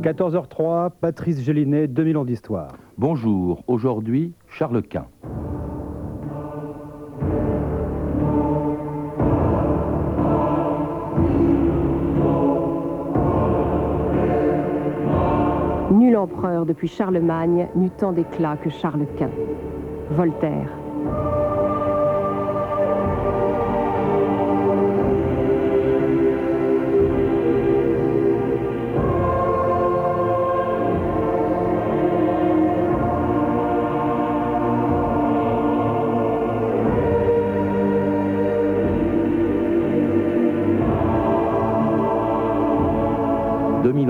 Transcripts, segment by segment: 14h03, Patrice Gélinet, 2000 ans d'histoire. Bonjour, aujourd'hui, Charles Quint. Nul empereur depuis Charlemagne n'eut tant d'éclat que Charles Quint. Voltaire.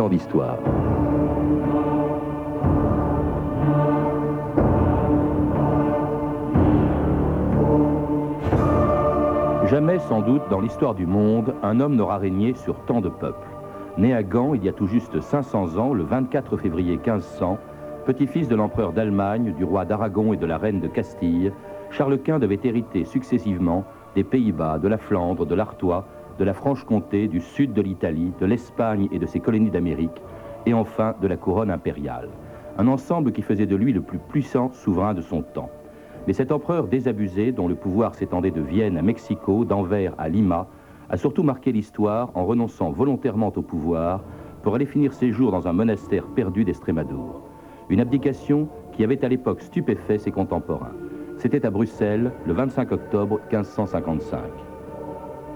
D'histoire. Jamais sans doute dans l'histoire du monde, un homme n'aura régné sur tant de peuples. Né à Gand il y a tout juste 500 ans, le 24 février 1500, petit-fils de l'empereur d'Allemagne, du roi d'Aragon et de la reine de Castille, Charles Quint devait hériter successivement des Pays-Bas, de la Flandre, de l'Artois, de la Franche-Comté, du sud de l'Italie, de l'Espagne et de ses colonies d'Amérique, et enfin de la couronne impériale. Un ensemble qui faisait de lui le plus puissant souverain de son temps. Mais cet empereur désabusé, dont le pouvoir s'étendait de Vienne à Mexico, d'Anvers à Lima, a surtout marqué l'histoire en renonçant volontairement au pouvoir pour aller finir ses jours dans un monastère perdu d'Estrémadour. Une abdication qui avait à l'époque stupéfait ses contemporains. C'était à Bruxelles, le 25 octobre 1555.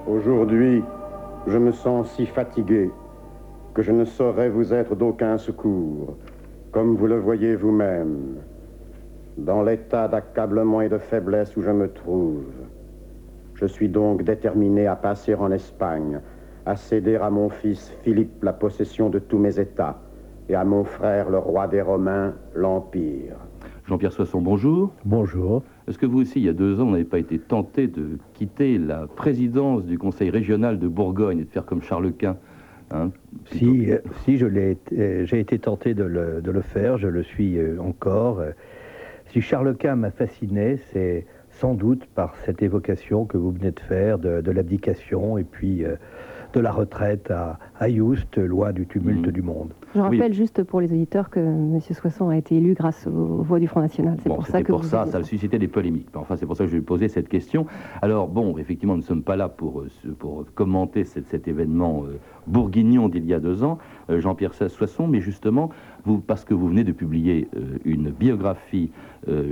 Aujourd'hui, je me sens si fatigué que je ne saurais vous être d'aucun secours, comme vous le voyez vous-même, dans l'état d'accablement et de faiblesse où je me trouve. Je suis donc déterminé à passer en Espagne, à céder à mon fils Philippe la possession de tous mes états, et à mon frère le roi des Romains, l'Empire. Jean-Pierre Soisson, bonjour. Bonjour. Est-ce que vous aussi, il y a 2 ans, n'avez pas été tenté de quitter la présidence du conseil régional de Bourgogne et de faire comme Charles Quint, hein, si j'ai été tenté de le faire, je le suis encore. Si Charles Quint m'a fasciné, c'est sans doute par cette évocation que vous venez de faire de l'abdication et puis de la retraite à Yuste, loin du tumulte du monde. Je rappelle juste pour les auditeurs que M. Soisson a été élu grâce aux voix du Front National. C'est pour ça que ça suscitait des polémiques. Enfin, c'est pour ça que je lui posais cette question. Alors, bon, effectivement, nous ne sommes pas là pour commenter cet événement bourguignon d'il y a 2 ans, Jean-Pierre Soisson, mais justement, parce que vous venez de publier une biographie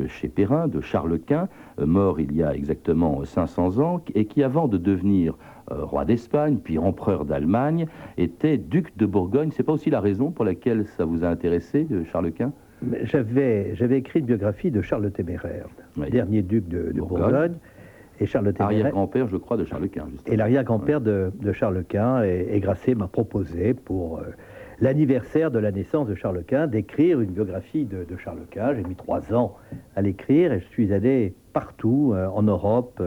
chez Perrin de Charles Quint, mort il y a exactement 500 ans, et qui, avant de devenir roi d'Espagne, puis empereur d'Allemagne, était duc de Bourgogne. C'est pas aussi la raison pour laquelle ça vous a intéressé, Charles Quint ? J'avais écrit une biographie de Charles le Téméraire, oui, dernier duc de Bourgogne. Et Charles le Téméraire, arrière-grand-père, je crois, de Charles Quint. Justement. Et l'arrière-grand-père de Charles Quint, et Grasset m'a proposé pour l'anniversaire de la naissance de Charles Quint d'écrire une biographie de Charles Quint. J'ai mis 3 ans à l'écrire et je suis allé partout en Europe,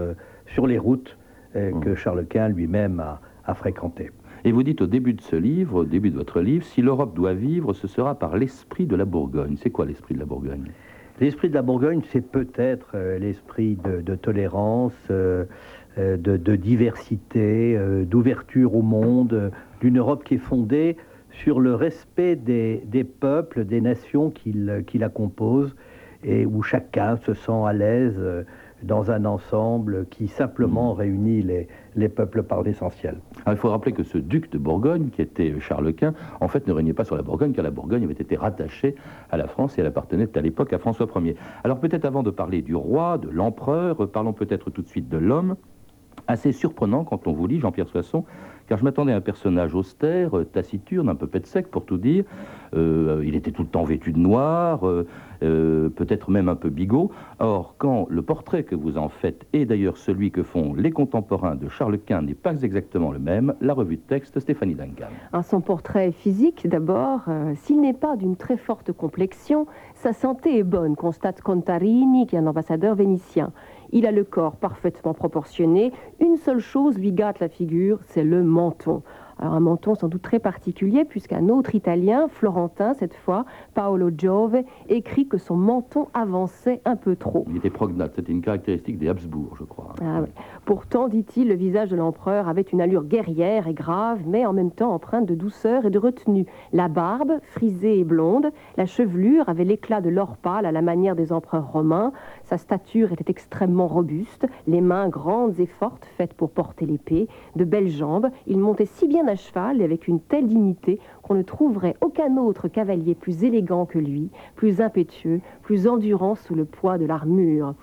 sur les routes que Charles Quint lui-même a fréquenté. Et vous dites au début de ce livre, au début de votre livre, si l'Europe doit vivre, ce sera par l'esprit de la Bourgogne. C'est quoi l'esprit de la Bourgogne ? L'esprit de la Bourgogne, c'est peut-être l'esprit de tolérance, de diversité, d'ouverture au monde, d'une Europe qui est fondée sur le respect des peuples, des nations qui la composent, et où chacun se sent à l'aise dans un ensemble qui simplement réunit les peuples par l'essentiel. Ah, il faut rappeler que ce duc de Bourgogne, qui était Charles Quint, en fait ne régnait pas sur la Bourgogne, car la Bourgogne avait été rattachée à la France et elle appartenait à l'époque à François Ier. Alors peut-être avant de parler du roi, de l'empereur, parlons peut-être tout de suite de l'homme. Assez surprenant quand on vous lit, Jean-Pierre Soisson, car je m'attendais à un personnage austère, taciturne, un peu pète-sec pour tout dire. Il était tout le temps vêtu de noir, peut-être même un peu bigot. Or, quand le portrait que vous en faites, et d'ailleurs celui que font les contemporains de Charles Quint, n'est pas exactement le même, la revue de texte Stéphanie Duncan. Alors, son portrait physique, d'abord, s'il n'est pas d'une très forte complexion, sa santé est bonne, constate Contarini, qui est un ambassadeur vénitien. Il a le corps parfaitement proportionné. Une seule chose lui gâte la figure, c'est le menton. un menton sans doute très particulier, puisqu'un autre Italien, florentin cette fois, Paolo Giove, écrit que son menton avançait un peu trop. Il était prognate, c'était une caractéristique des Habsbourg, je crois. Ah, oui. Pourtant, dit-il, le visage de l'empereur avait une allure guerrière et grave, mais en même temps empreinte de douceur et de retenue. La barbe, frisée et blonde, la chevelure avait l'éclat de l'or pâle à la manière des empereurs romains, sa stature était extrêmement robuste, les mains grandes et fortes, faites pour porter l'épée, de belles jambes, il montait si bien à cheval et avec une telle dignité qu'on ne trouverait aucun autre cavalier plus élégant que lui, plus impétueux, plus endurant sous le poids de l'armure.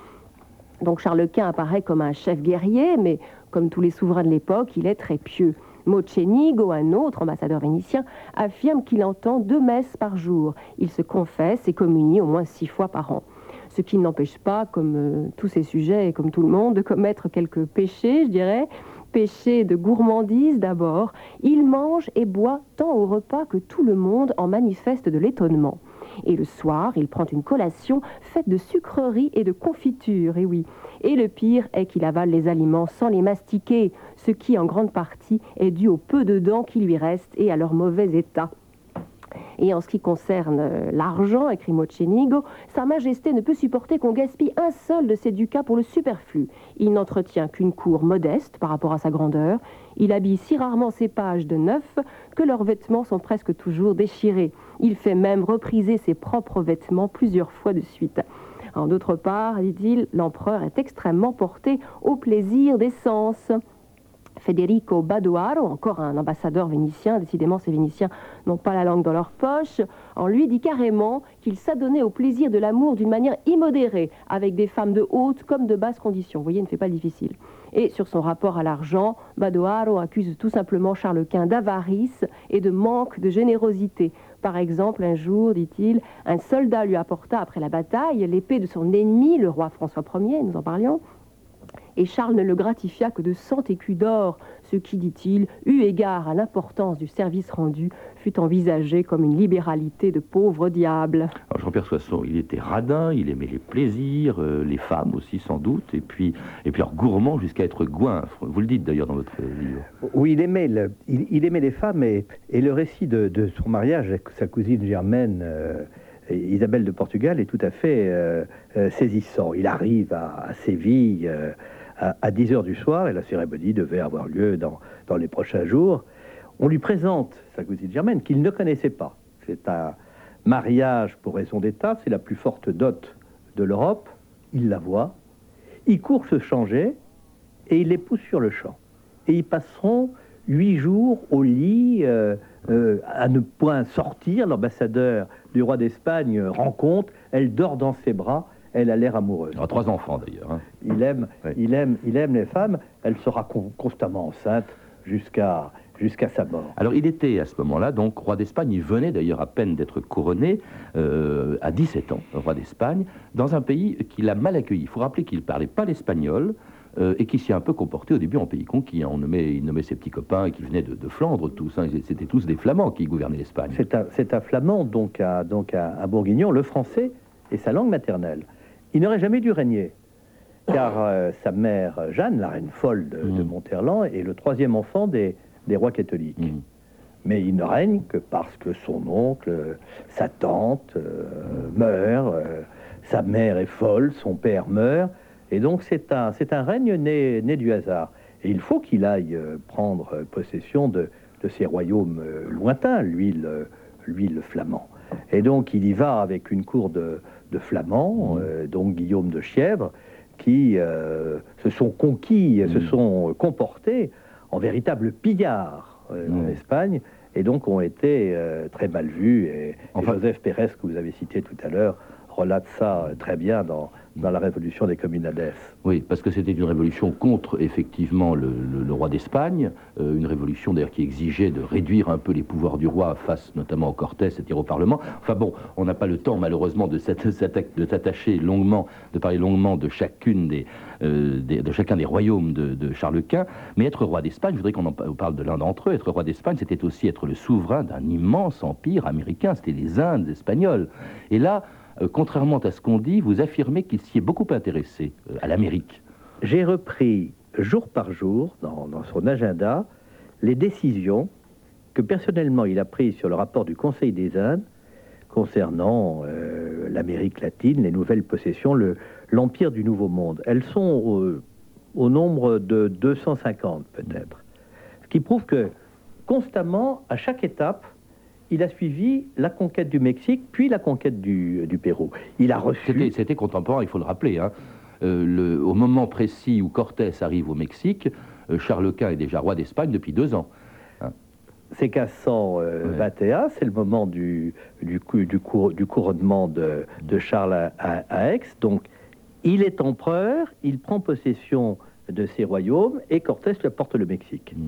Donc Charles Quint apparaît comme un chef guerrier, mais comme tous les souverains de l'époque, il est très pieux. Mocenigo, un autre ambassadeur vénitien, affirme qu'il entend 2 messes par jour. Il se confesse et communie au moins 6 fois par an. Ce qui n'empêche pas, comme tous ces sujets et comme tout le monde, de commettre quelques péchés, je dirais. Péché de gourmandise d'abord, il mange et boit tant au repas que tout le monde en manifeste de l'étonnement. Et le soir, il prend une collation faite de sucreries et de confitures, et oui. Et le pire est qu'il avale les aliments sans les mastiquer, ce qui en grande partie est dû au peu de dents qui lui restent et à leur mauvais état. Et en ce qui concerne l'argent, écrit Mocenigo, Sa Majesté ne peut supporter qu'on gaspille un seul de ses ducats pour le superflu. Il n'entretient qu'une cour modeste par rapport à sa grandeur. Il habille si rarement ses pages de neuf que leurs vêtements sont presque toujours déchirés. Il fait même repriser ses propres vêtements plusieurs fois de suite. En d'autre part, dit-il, l'empereur est extrêmement porté au plaisir des sens. Federico Badoaro, encore un ambassadeur vénitien, décidément ces Vénitiens n'ont pas la langue dans leur poche, en lui dit carrément qu'il s'adonnait au plaisir de l'amour d'une manière immodérée, avec des femmes de haute comme de basse condition. Vous voyez, il ne fait pas le difficile. Et sur son rapport à l'argent, Badoaro accuse tout simplement Charles Quint d'avarice et de manque de générosité. Par exemple, un jour, dit-il, un soldat lui apporta après la bataille l'épée de son ennemi, le roi François Ier, nous en parlions, et Charles ne le gratifia que de 100 écus d'or, ce qui, dit-il, eu égard à l'importance du service rendu, fut envisagé comme une libéralité de pauvre diable. Alors Jean-Pierre Soisson, il était radin, il aimait les plaisirs, les femmes aussi sans doute, et puis alors gourmand jusqu'à être goinfre. Vous le dites d'ailleurs dans votre livre. Oui, il aimait les femmes, et le récit de son mariage avec sa cousine germaine, Isabelle de Portugal, est tout à fait saisissant. Il arrive à Séville à 10h du soir, et la cérémonie devait avoir lieu dans les prochains jours. On lui présente sa cousine germaine, qu'il ne connaissait pas. C'est un mariage pour raison d'État, c'est la plus forte dot de l'Europe. Il la voit, il court se changer, et il l'épouse sur le champ. Et ils passeront 8 jours au lit, à ne point sortir. L'ambassadeur du roi d'Espagne rencontre, elle dort dans ses bras, elle a l'air amoureuse. Alors, 3 enfants d'ailleurs. Hein. Il aime les femmes, elle sera constamment enceinte jusqu'à sa mort. Alors il était à ce moment-là, donc roi d'Espagne, il venait d'ailleurs à peine d'être couronné à 17 ans, roi d'Espagne, dans un pays qui l'a mal accueilli. Il faut rappeler qu'il ne parlait pas l'espagnol, et qui s'est un peu comporté au début en pays conquis. Hein. Il nommait ses petits copains qui venaient de Flandre tous. Hein. C'était tous des Flamands qui gouvernaient l'Espagne. C'est un Flamand, donc un Bourguignon. Le français est sa langue maternelle. Il n'aurait jamais dû régner, car sa mère Jeanne, la reine folle de Monterland, est le 3e enfant des rois catholiques. Mmh. Mais il ne règne que parce que son oncle, sa tante meurt, sa mère est folle, son père meurt. Et donc c'est un règne né du hasard. Et il faut qu'il aille prendre possession de ces royaumes lointains, lui le flamand. Et donc il y va avec une cour de flamands, donc Guillaume de Chièvre, qui se sont conquis, se sont comportés en véritables pillards en Espagne, et donc ont été très mal vus. Et Joseph Pérez, que vous avez cité tout à l'heure, relate ça très bien dans la révolution des Communales. Oui, parce que c'était une révolution contre, effectivement, le roi d'Espagne, une révolution d'ailleurs qui exigeait de réduire un peu les pouvoirs du roi face notamment au Cortés, c'est-à-dire au Parlement. Enfin bon, on n'a pas le temps malheureusement de parler longuement de chacune de chacun des royaumes de Charles Quint, mais être roi d'Espagne, je voudrais qu'on parle de l'un d'entre eux. Être roi d'Espagne, c'était aussi être le souverain d'un immense empire américain, c'était les Indes espagnoles. Et là, contrairement à ce qu'on dit, vous affirmez qu'il s'y est beaucoup intéressé à l'Amérique. J'ai repris jour par jour, dans son agenda, les décisions que personnellement il a prise sur le rapport du Conseil des Indes concernant l'Amérique latine, les nouvelles possessions, l'Empire du Nouveau Monde. Elles sont au nombre de 250 peut-être. Ce qui prouve que constamment, à chaque étape, il a suivi la conquête du Mexique, puis la conquête du Pérou. Il a reçu... C'était contemporain, il faut le rappeler. Hein. Au moment précis où Cortés arrive au Mexique, Charles Quint est déjà roi d'Espagne depuis 2 ans. Hein. C'est 1521, ouais. C'est le moment du couronnement de Charles à Aix. Donc, il est empereur, il prend possession de ses royaumes et Cortés lui apporte le Mexique. Mmh.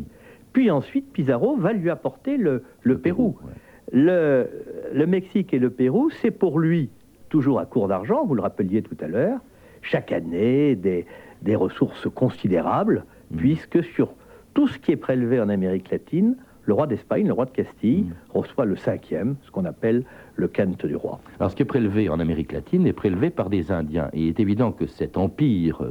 Puis ensuite, Pizarro va lui apporter le Pérou. Ouais. Le Mexique et le Pérou, c'est pour lui toujours à court d'argent, vous le rappeliez tout à l'heure, chaque année des ressources considérables, puisque sur tout ce qui est prélevé en Amérique latine, le roi d'Espagne, le roi de Castille, reçoit le 5e, ce qu'on appelle le quinte du roi. Alors ce qui est prélevé en Amérique latine est prélevé par des Indiens. Et il est évident que cet empire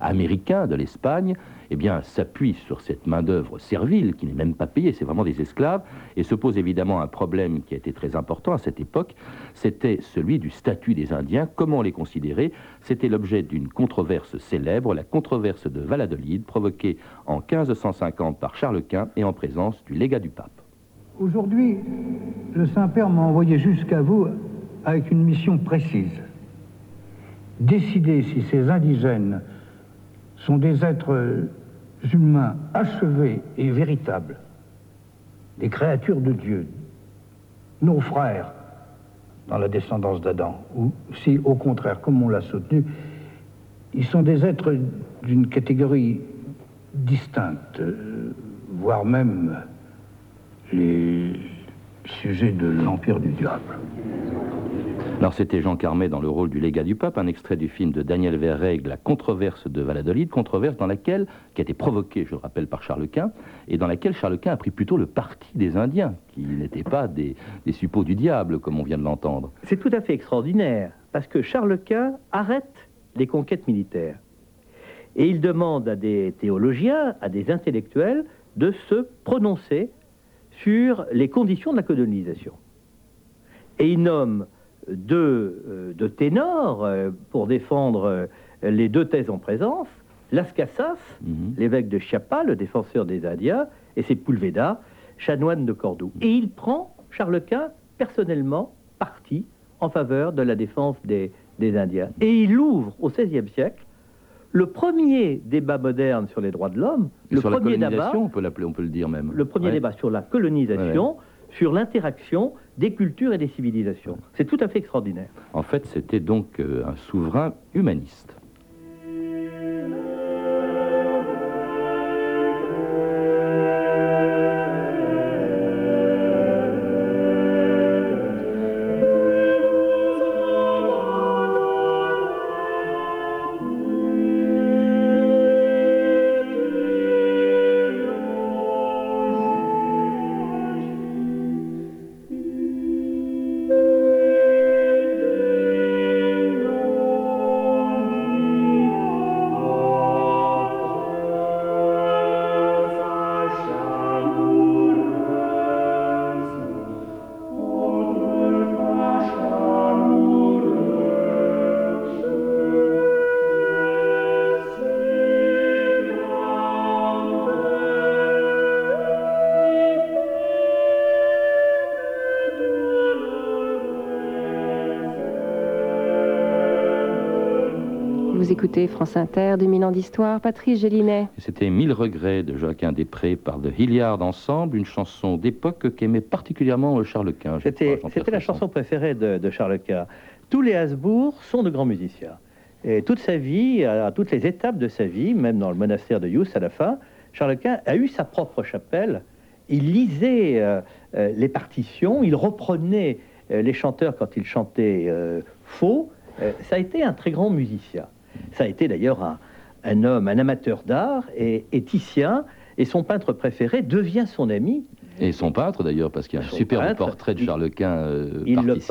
américain de l'Espagne, eh bien, s'appuie sur cette main-d'œuvre servile qui n'est même pas payée, c'est vraiment des esclaves, et se pose évidemment un problème qui a été très important à cette époque, c'était celui du statut des Indiens, comment les considérer. C'était l'objet d'une controverse célèbre, la controverse de Valladolid, provoquée en 1550 par Charles Quint et en présence du légat du pape. Aujourd'hui, le Saint-Père m'a envoyé jusqu'à vous avec une mission précise. Décider si ces indigènes sont des êtres humains achevés et véritables, des créatures de Dieu, nos frères dans la descendance d'Adam, ou si au contraire, comme on l'a soutenu, ils sont des êtres d'une catégorie distincte, voire même les sujets de l'Empire du Diable. Alors c'était Jean Carmet dans le rôle du légat du pape, un extrait du film de Daniel Verreg, La controverse de Valladolid, controverse qui a été provoquée, je le rappelle, par Charles Quint, et dans laquelle Charles Quint a pris plutôt le parti des Indiens, qui n'étaient pas des suppôts du diable, comme on vient de l'entendre. C'est tout à fait extraordinaire, parce que Charles Quint arrête les conquêtes militaires. Et il demande à des théologiens, à des intellectuels, de se prononcer sur les conditions de la colonisation. Et il nomme deux ténors pour défendre les deux thèses en présence, Las Casas, l'évêque de Chiapa, le défenseur des Indiens, et Sepulveda, chanoine de Cordoue. Et il prend, Charles Quint, personnellement, parti en faveur de la défense des Indiens. Et il ouvre, au XVIe siècle, le premier débat moderne sur les droits de l'homme, le premier débat, on peut le dire même. Le premier débat sur la colonisation, sur l'interaction des cultures et des civilisations. C'est tout à fait extraordinaire. En fait, c'était donc un souverain humaniste. Écoutez France Inter, 2000 ans d'histoire, Patrice Gélinet. C'était 1000 regrets de Joaquin Després par The Hilliard Ensemble, une chanson d'époque qu'aimait particulièrement Charles Quint. C'était la chanson préférée de Charles Quint. Tous les Habsbourg sont de grands musiciens. Et toute sa vie, à toutes les étapes de sa vie, même dans le monastère de Yuste à la fin, Charles Quint a eu sa propre chapelle. Il lisait les partitions, il reprenait les chanteurs quand ils chantaient faux. Ça a été un très grand musicien. Ça a été d'ailleurs un homme, un amateur d'art, et Titien, et son peintre préféré devient son ami. Et son peintre d'ailleurs, parce qu'il y a un superbe portrait de Charles Quint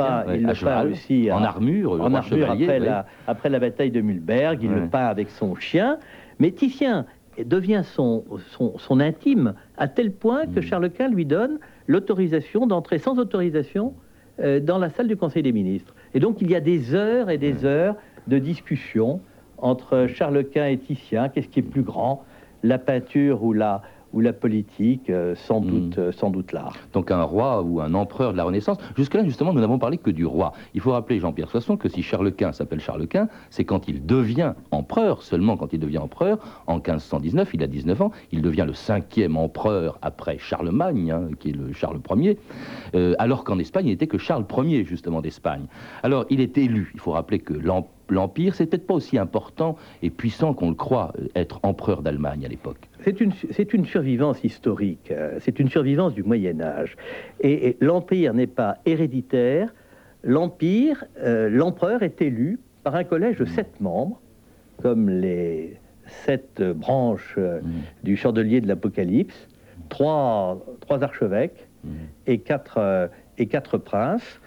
en armure, en armure chevalier, après la bataille de Mühlberg, il le peint avec son chien, mais Titien devient son intime, à tel point que Charles Quint lui donne l'autorisation d'entrer sans autorisation dans la salle du Conseil des ministres. Et donc il y a des heures et des heures de discussion entre Charles Quint et Titien. Qu'est-ce qui est plus grand, la peinture ou la politique, sans doute l'art. Donc un roi ou un empereur de la Renaissance. Jusque-là, justement, nous n'avons parlé que du roi. Il faut rappeler, Jean-Pierre Soisson, que si Charles Quint s'appelle Charles Quint, c'est quand il devient empereur, seulement quand il devient empereur, en 1519, il a 19 ans, il devient le 5e empereur après Charlemagne, qui est le Charles Ier, alors qu'en Espagne, il n'était que Charles Ier, justement, d'Espagne. Alors, il est élu. Il faut rappeler que l'Empire, c'est peut-être pas aussi important et puissant qu'on le croit, être empereur d'Allemagne à l'époque. C'est une survivance historique, c'est une survivance du Moyen-Âge. Et l'Empire n'est pas héréditaire, l'empereur est élu par un collège de 7 membres, comme les 7 branches du chandelier de l'Apocalypse, 3 archevêques et 4 princes.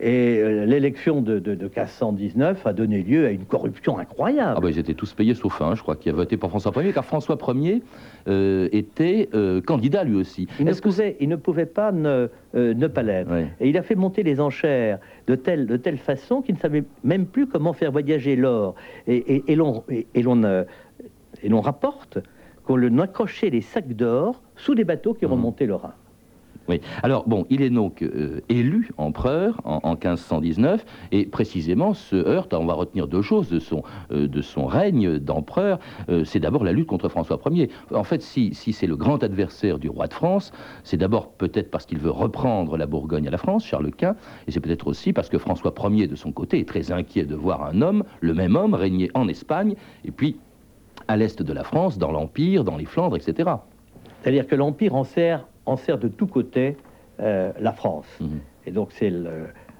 Et l'élection de 1519 a donné lieu à une corruption incroyable. Ah ben, ils étaient tous payés sauf un, je crois, qui a voté pour François Ier, car François Ier était candidat lui aussi. Il ne pouvait pas ne pas l'être. Oui. Et il a fait monter les enchères de telle façon qu'il ne savait même plus comment faire voyager l'or. Et l'on rapporte qu'on accrochait les sacs d'or sous des bateaux qui remontaient le Rhin. Oui. Alors, bon, il est donc élu empereur en 1519 et précisément se heurte, on va retenir deux choses de son règne d'empereur, c'est d'abord la lutte contre François Ier. En fait, si c'est le grand adversaire du roi de France, c'est d'abord peut-être parce qu'il veut reprendre la Bourgogne à la France, Charles Quint, et c'est peut-être aussi parce que François Ier, de son côté, est très inquiet de voir un homme, le même homme, régner en Espagne et puis à l'est de la France, dans l'Empire, dans les Flandres, etc. C'est-à-dire que l'Empire en sert de tous côtés la France. Et donc c'est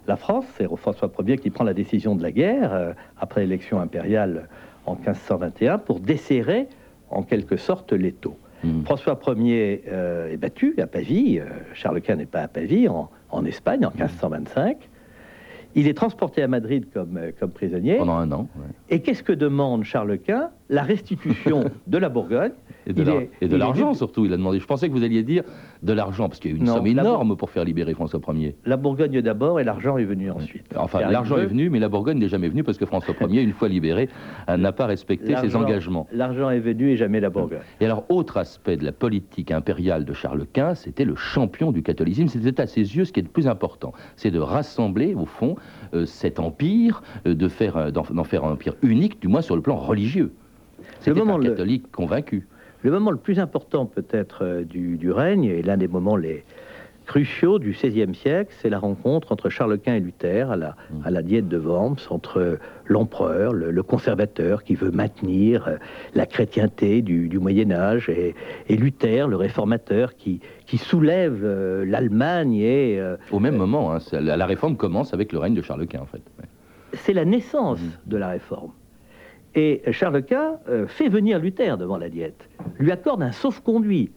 la France, c'est François Ier qui prend la décision de la guerre, après l'élection impériale en 1521, pour desserrer en quelque sorte l'étau. François Ier est battu à Pavie, Charles Quint n'est pas à Pavie, en Espagne, en 1525. Il est transporté à Madrid comme prisonnier. Pendant un an. Ouais. Et qu'est-ce que demande Charles Quint? La restitution de la Bourgogne. Et de l'argent surtout, il a demandé. Je pensais que vous alliez dire de l'argent, parce qu'il y a eu une somme énorme pour faire libérer François Ier. La Bourgogne d'abord et l'argent est venu ensuite. Enfin, l'argent est venu, mais la Bourgogne n'est jamais venue parce que François Ier, une fois libéré, n'a pas respecté ses engagements. L'argent est venu et jamais la Bourgogne. Et alors, autre aspect de la politique impériale de Charles Quint, c'était le champion du catholicisme. C'était à ses yeux ce qui est le plus important. C'est de rassembler, au fond, cet empire, d'en faire un empire unique, du moins sur le plan religieux. C'était un catholique convaincu. Le moment le plus important peut-être du règne, et l'un des moments les cruciaux du XVIe siècle, c'est la rencontre entre Charles Quint et Luther à la Diète de Worms, entre l'empereur, le conservateur qui veut maintenir la chrétienté du Moyen-Âge, et Luther, le réformateur qui soulève l'Allemagne. Et au même moment, la réforme commence avec le règne de Charles Quint en fait. Ouais. C'est la naissance de la réforme. Et Charles Quint fait venir Luther devant la Diète, lui accorde un sauf-conduit.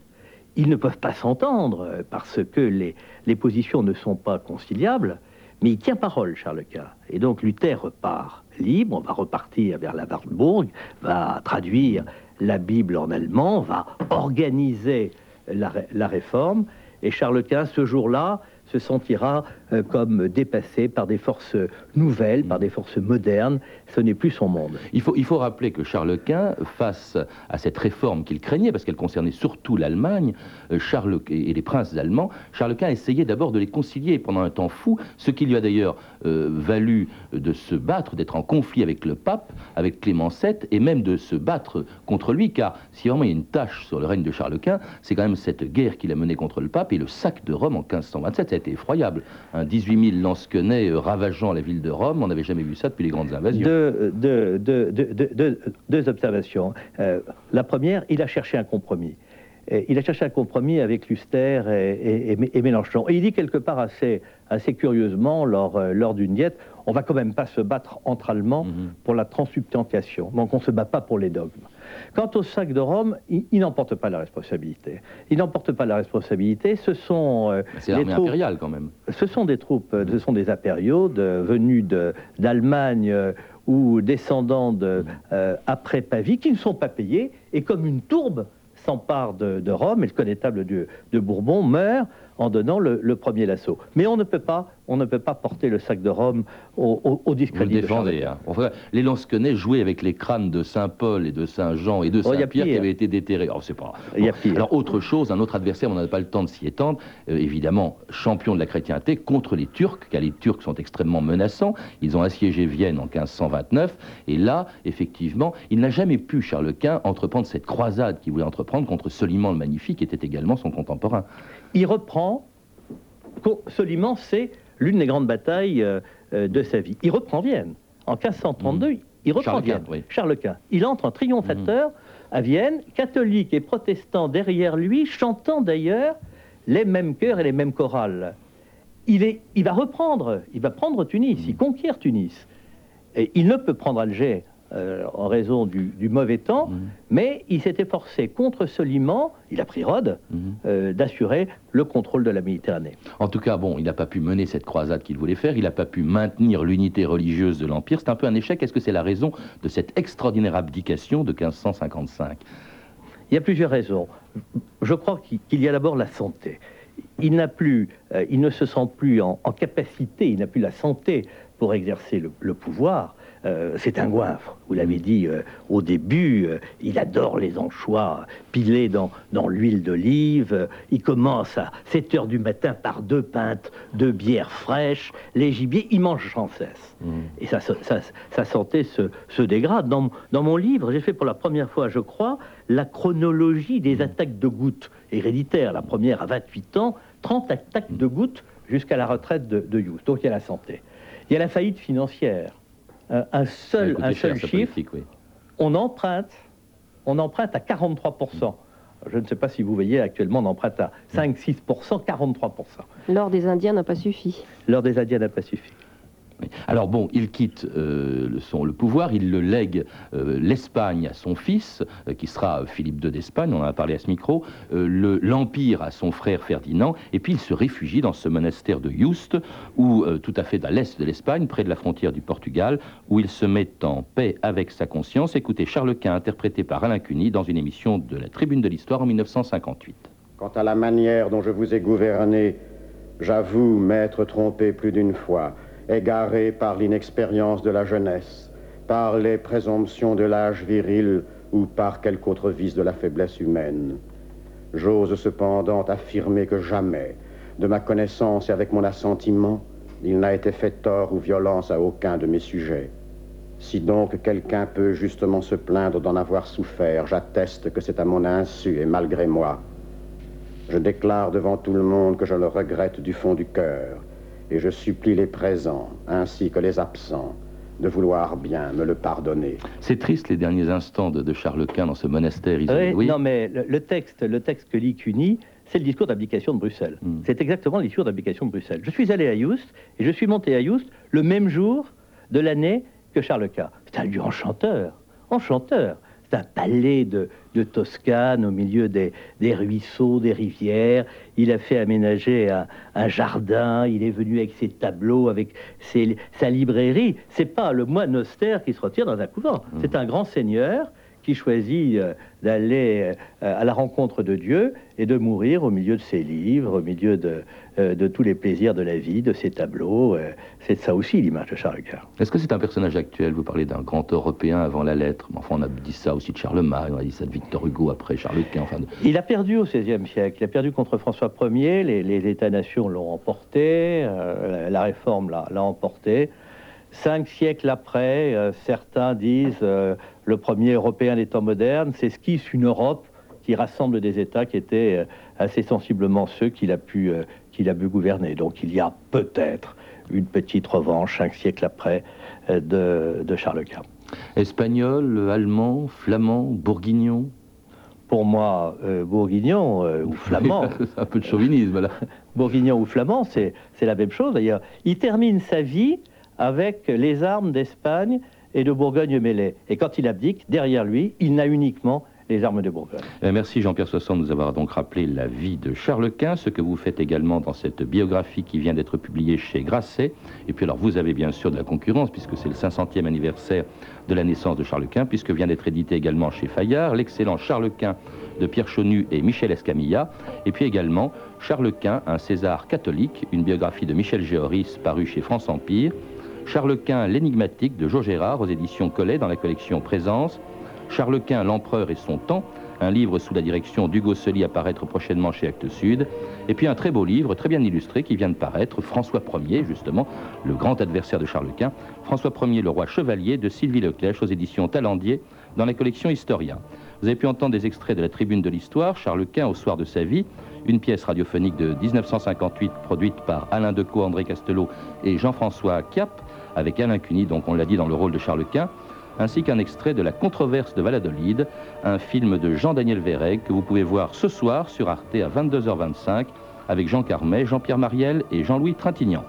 Ils ne peuvent pas s'entendre parce que les positions ne sont pas conciliables, mais il tient parole, Charles Quint. Et donc Luther repart libre, va repartir vers la Wartburg, va traduire la Bible en allemand, va organiser la réforme, et Charles Quint, ce jour-là, se sentira comme dépassé par des forces nouvelles, par des forces modernes. Ce n'est plus son monde. Il faut rappeler que Charles Quint, face à cette réforme qu'il craignait, parce qu'elle concernait surtout l'Allemagne, et les princes allemands, Charles Quint essayait d'abord de les concilier pendant un temps fou, ce qui lui a d'ailleurs valu de se battre, d'être en conflit avec le pape, avec Clément VII, et même de se battre contre lui, car si vraiment il y a une tâche sur le règne de Charles Quint, c'est quand même cette guerre qu'il a menée contre le pape et le sac de Rome en 1527. C'était effroyable. 18 000 Lansquenets ravageant la ville de Rome, on n'avait jamais vu ça depuis les grandes invasions. Deux observations. La première, il a cherché un compromis. Il a cherché un compromis avec Luther et Mélenchon. Et il dit quelque part assez curieusement lors d'une diète, on va quand même pas se battre entre Allemands pour la transsubstantiation. Donc on se bat pas pour les dogmes. Quant au sac de Rome, il n'emporte pas la responsabilité. Ce sont c'est l'armée impériale quand même. Ce sont des troupes, ce sont des impériaux venus d'Allemagne ou descendants après Pavie, qui ne sont pas payés et comme une tourbe s'empare de Rome, et le connétable de Bourbon meurt en donnant le premier lasso. Mais on ne peut pas porter le sac de Rome au discrédit. Vous le défendez, hein. Enfin, les Lansquenets jouaient avec les crânes de Saint-Paul et de Saint-Jean et de Saint-Pierre qui avaient été déterrés. Oh, c'est pas... bon. Alors autre chose, un autre adversaire, on n'a pas le temps de s'y étendre, évidemment, champion de la chrétienté contre les Turcs, car les Turcs sont extrêmement menaçants. Ils ont assiégé Vienne en 1529, et là, effectivement, il n'a jamais pu, Charles Quint, entreprendre cette croisade qu'il voulait entreprendre contre Soliman le Magnifique, qui était également son contemporain. Il reprend... Soliman, c'est l'une des grandes batailles de sa vie. Il reprend Vienne. En 1532, il reprend Vienne. Oui. Charles Quint. Il entre en triomphateur à Vienne, catholique et protestant derrière lui, chantant d'ailleurs les mêmes chœurs et les mêmes chorales. Il va prendre Tunis, il conquiert Tunis. Et il ne peut prendre Alger en raison du mauvais temps, mais il s'est efforcé contre Soliman, il a pris Rhodes, d'assurer le contrôle de la Méditerranée. En tout cas, bon, il n'a pas pu mener cette croisade qu'il voulait faire, il n'a pas pu maintenir l'unité religieuse de l'Empire, c'est un peu un échec. Est-ce que c'est la raison de cette extraordinaire abdication de 1555 ? Il y a plusieurs raisons. Je crois qu'il y a d'abord la santé. Il ne se sent plus en capacité, il n'a plus la santé pour exercer le pouvoir. C'est un goinfre, vous l'avez dit au début, il adore les anchois pilés dans l'huile d'olive, il commence à 7 heures du matin par 2 pintes de bière fraîche, les gibiers, il mange sans cesse. Et sa santé se dégrade. Dans mon livre, j'ai fait pour la première fois, je crois, la chronologie des attaques de gouttes héréditaires, la première à 28 ans, 30 attaques de gouttes jusqu'à la retraite de Yuste. Donc il y a la santé. Il y a la faillite financière. Un seul chiffre, oui. on emprunte à 43%. Je ne sais pas si vous voyez, actuellement on emprunte à 5-6%, 43%. L'or des Indiens n'a pas suffi. Oui. Alors bon, il quitte le pouvoir, il le lègue l'Espagne à son fils, qui sera Philippe II d'Espagne, on en a parlé à ce micro, l'Empire à son frère Ferdinand, et puis il se réfugie dans ce monastère de Yuste, où tout à fait à l'est de l'Espagne, près de la frontière du Portugal, où il se met en paix avec sa conscience. Écoutez Charles Quint, interprété par Alain Cuny, dans une émission de la Tribune de l'Histoire en 1958. Quant à la manière dont je vous ai gouverné, j'avoue m'être trompé plus d'une fois, égaré par l'inexpérience de la jeunesse, par les présomptions de l'âge viril ou par quelque autre vice de la faiblesse humaine. J'ose cependant affirmer que jamais, de ma connaissance et avec mon assentiment, il n'a été fait tort ou violence à aucun de mes sujets. Si donc quelqu'un peut justement se plaindre d'en avoir souffert, j'atteste que c'est à mon insu et malgré moi. Je déclare devant tout le monde que je le regrette du fond du cœur, et je supplie les présents, ainsi que les absents, de vouloir bien me le pardonner. C'est triste les derniers instants de Charles Quint dans ce monastère isolé. Oui, non mais le texte que lit Cuny, c'est le discours d'abdication de Bruxelles. C'est exactement le discours d'abdication de Bruxelles. Je suis allé à Yuste, et je suis monté à Yuste le même jour de l'année que Charles Quint. C'est un lieu enchanteur. C'est un palais de Toscane au milieu des ruisseaux, des rivières. Il a fait aménager un jardin, il est venu avec ses tableaux, avec sa librairie. C'est pas le moine austère qui se retire dans un couvent. C'est un grand seigneur qui choisit d'aller à la rencontre de Dieu et de mourir au milieu de ses livres, au milieu de tous les plaisirs de la vie, de ses tableaux. C'est ça aussi l'image de Charles Quint. Est-ce que c'est un personnage actuel? Vous parlez d'un grand européen avant la lettre. Enfin, on a dit ça aussi de Charlemagne, on a dit ça de Victor Hugo après Charles Quint. Enfin... Il a perdu au XVIe siècle. Il a perdu contre François Ier. Les États-nations l'ont emporté. La réforme l'a emporté. 5 siècles après, certains disent le premier européen des temps modernes, s'esquisse une Europe qui rassemble des États qui étaient assez sensiblement ceux qu'il a pu gouverner. Donc il y a peut-être une petite revanche 5 siècles après de Charles Quint. Espagnol, allemand, flamand, bourguignon ? Pour moi, bourguignon ou flamand... un peu de chauvinisme, là. Bourguignon ou flamand, c'est la même chose. D'ailleurs, il termine sa vie avec les armes d'Espagne et de Bourgogne mêlées. Et quand il abdique, derrière lui, il n'a uniquement les armes de Bourgogne. Merci Jean-Pierre Soisson de nous avoir donc rappelé la vie de Charles Quint, ce que vous faites également dans cette biographie qui vient d'être publiée chez Grasset. Et puis alors vous avez bien sûr de la concurrence, puisque c'est le 500e anniversaire de la naissance de Charles Quint, puisque vient d'être édité également chez Fayard l'excellent Charles Quint de Pierre Chonu et Michel Escamilla, et puis également Charles Quint, un César catholique, une biographie de Michel Géoris parue chez France Empire, Charles Quint, l'énigmatique de Jo Gérard aux éditions Collet dans la collection Présence, Charles Quint, l'empereur et son temps, un livre sous la direction d'Hugo Sely à paraître prochainement chez Actes Sud, et puis un très beau livre, très bien illustré, qui vient de paraître, François Ier, justement, le grand adversaire de Charles Quint, François Ier, le roi chevalier, de Sylvie Leclèche aux éditions Talandier, dans la collection Historien. Vous avez pu entendre des extraits de la Tribune de l'Histoire, Charles Quint au soir de sa vie, une pièce radiophonique de 1958 produite par Alain Decaux, André Castelot et Jean-François Chiappe, avec Alain Cuny, donc on l'a dit, dans le rôle de Charles Quint, ainsi qu'un extrait de La Controverse de Valladolid, un film de Jean-Daniel Véreg que vous pouvez voir ce soir sur Arte à 22h25 avec Jean Carmet, Jean-Pierre Mariel et Jean-Louis Trintignant.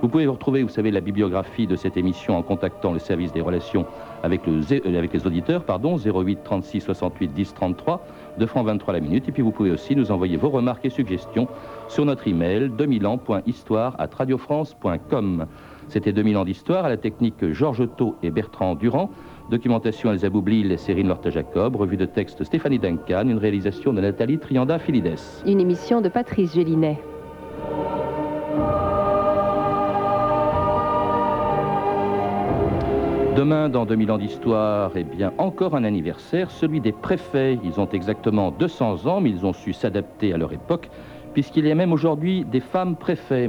Vous pouvez retrouver, vous savez, la bibliographie de cette émission en contactant le service des relations avec les auditeurs, pardon, 08 36 68 10 33, 2,23 francs la minute. Et puis vous pouvez aussi nous envoyer vos remarques et suggestions sur notre email 2000ans.histoire@radiofrance.com. C'était 2000 ans d'histoire, à la technique Georges Thau et Bertrand Durand, documentation Elsa Boublil et Cyrine Lorta-Jacob, revue de texte Stéphanie Duncan, une réalisation de Nathalie Trianda-Filides. Une émission de Patrice Gélinet. Demain, dans 2000 ans d'histoire, eh bien, encore un anniversaire, celui des préfets. Ils ont exactement 200 ans, mais ils ont su s'adapter à leur époque, puisqu'il y a même aujourd'hui des femmes préfets.